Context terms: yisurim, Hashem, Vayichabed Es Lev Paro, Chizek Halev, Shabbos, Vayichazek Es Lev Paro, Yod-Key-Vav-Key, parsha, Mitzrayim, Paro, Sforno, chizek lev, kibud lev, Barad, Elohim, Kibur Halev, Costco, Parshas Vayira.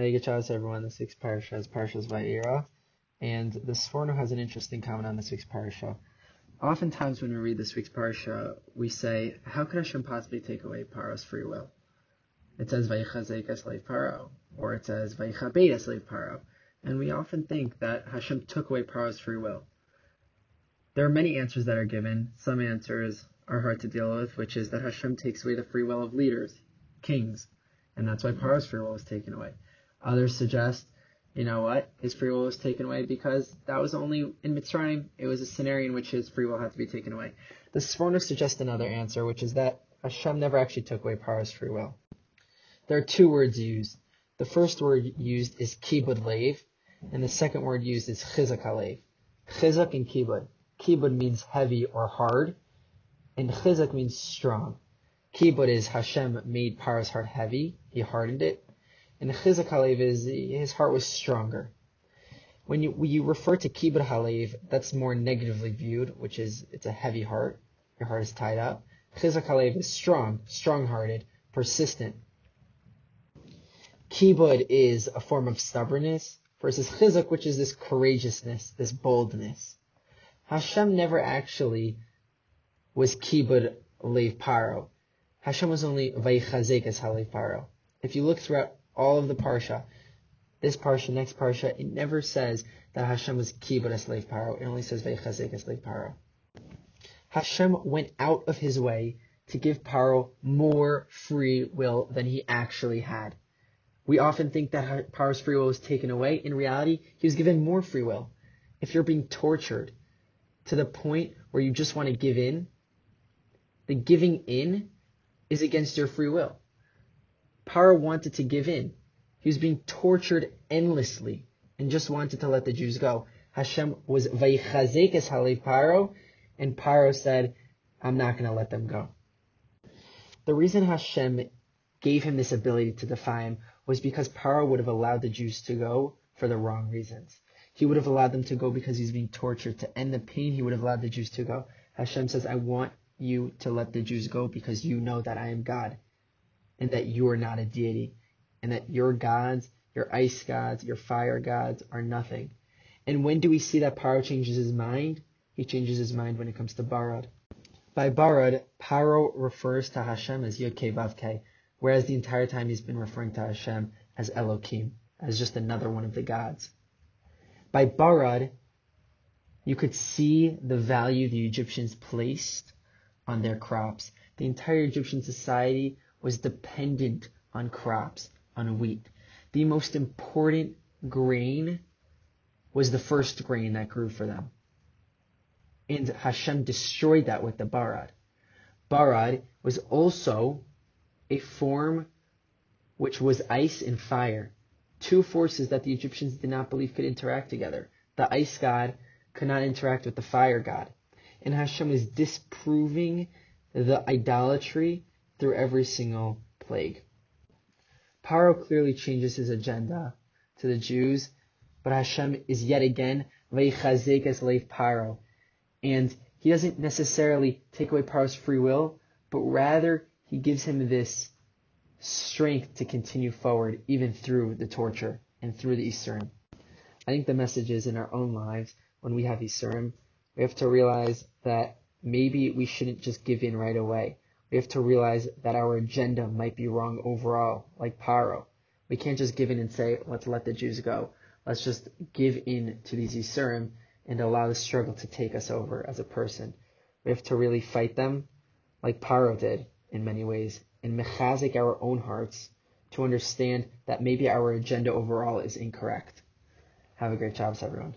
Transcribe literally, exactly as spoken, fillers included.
Hey, good Shabbos, everyone. This week's parsha is Parshas Vayira, and the Sforno has an interesting comment on this week's parsha. Oftentimes when we read this week's parsha, we say, how could Hashem possibly take away Paro's free will? It says Vayichazek Es Lev Paro, or it says Vayichabed Es Lev Paro, and we often think that Hashem took away Paro's free will. There are many answers that are given. Some answers are hard to deal with, which is that Hashem takes away the free will of leaders, kings, and that's why Paro's free will was taken away. Others suggest, you know what, his free will was taken away because that was only in Mitzrayim. It was a scenario in which his free will had to be taken away. The Sforno suggests another answer, which is that Hashem never actually took away Paro's free will. There are two words used. The first word used is kibud lev, and the second word used is chizek halev. Chizek and kibud. Kibud means heavy or hard, and chizek means strong. Kibud is Hashem made Paro's heart heavy. He hardened it. And Chizek Halev is, his heart was stronger. When you, when you refer to Kibur Halev, that's more negatively viewed, which is, it's a heavy heart. Your heart is tied up. Chizek Halev is strong, strong-hearted, persistent. Kibud is a form of stubbornness, versus Chizek, which is this courageousness, this boldness. Hashem never actually was Kibud Lev Paro. Hashem was only Vayichazek Es Lev Paro. If you look throughout all of the parsha, this parsha, next parsha, it never says that Hashem was kibud es lev paro. It only says veichazek es lev paro. Hashem went out of his way to give Paro more free will than he actually had. We often think that Paro's free will was taken away. In reality, he was given more free will. If you're being tortured to the point where you just want to give in, the giving in is against your free will. Paro wanted to give in. He was being tortured endlessly and just wanted to let the Jews go. Hashem was Vayichazek Es Halev Paro, and Paro said, I'm not going to let them go. The reason Hashem gave him this ability to defy him was because Paro would have allowed the Jews to go for the wrong reasons. He would have allowed them to go because he's being tortured. To end the pain, he would have allowed the Jews to go. Hashem says, I want you to let the Jews go because you know that I am God, and that you are not a deity, and that your gods, your ice gods, your fire gods are nothing. And when do we see that Paro changes his mind? He changes his mind when it comes to Barad. By Barad, Paro refers to Hashem as Yod-Key-Vav-Key, whereas the entire time he's been referring to Hashem as Elohim, as just another one of the gods. By Barad, you could see the value the Egyptians placed on their crops. The entire Egyptian society was dependent on crops, on wheat. The most important grain was the first grain that grew for them. And Hashem destroyed that with the Barad. Barad was also a form which was ice and fire, two forces that the Egyptians did not believe could interact together. The ice god could not interact with the fire god. And Hashem was disproving the idolatry through every single plague. Paro clearly changes his agenda to the Jews, but Hashem is yet again Vayichazek Es Lev Paro. And he doesn't necessarily take away Paro's free will, but rather he gives him this strength to continue forward even through the torture and through the yisurim. I think the message is in our own lives when we have yisurim, we have to realize that maybe we shouldn't just give in right away. We have to realize that our agenda might be wrong overall, like Paro. We can't just give in and say, let's let the Jews go. Let's just give in to these yisurim and allow the struggle to take us over as a person. We have to really fight them, like Paro did in many ways, and mechazik our own hearts to understand that maybe our agenda overall is incorrect. Have a great Shabbos, everyone.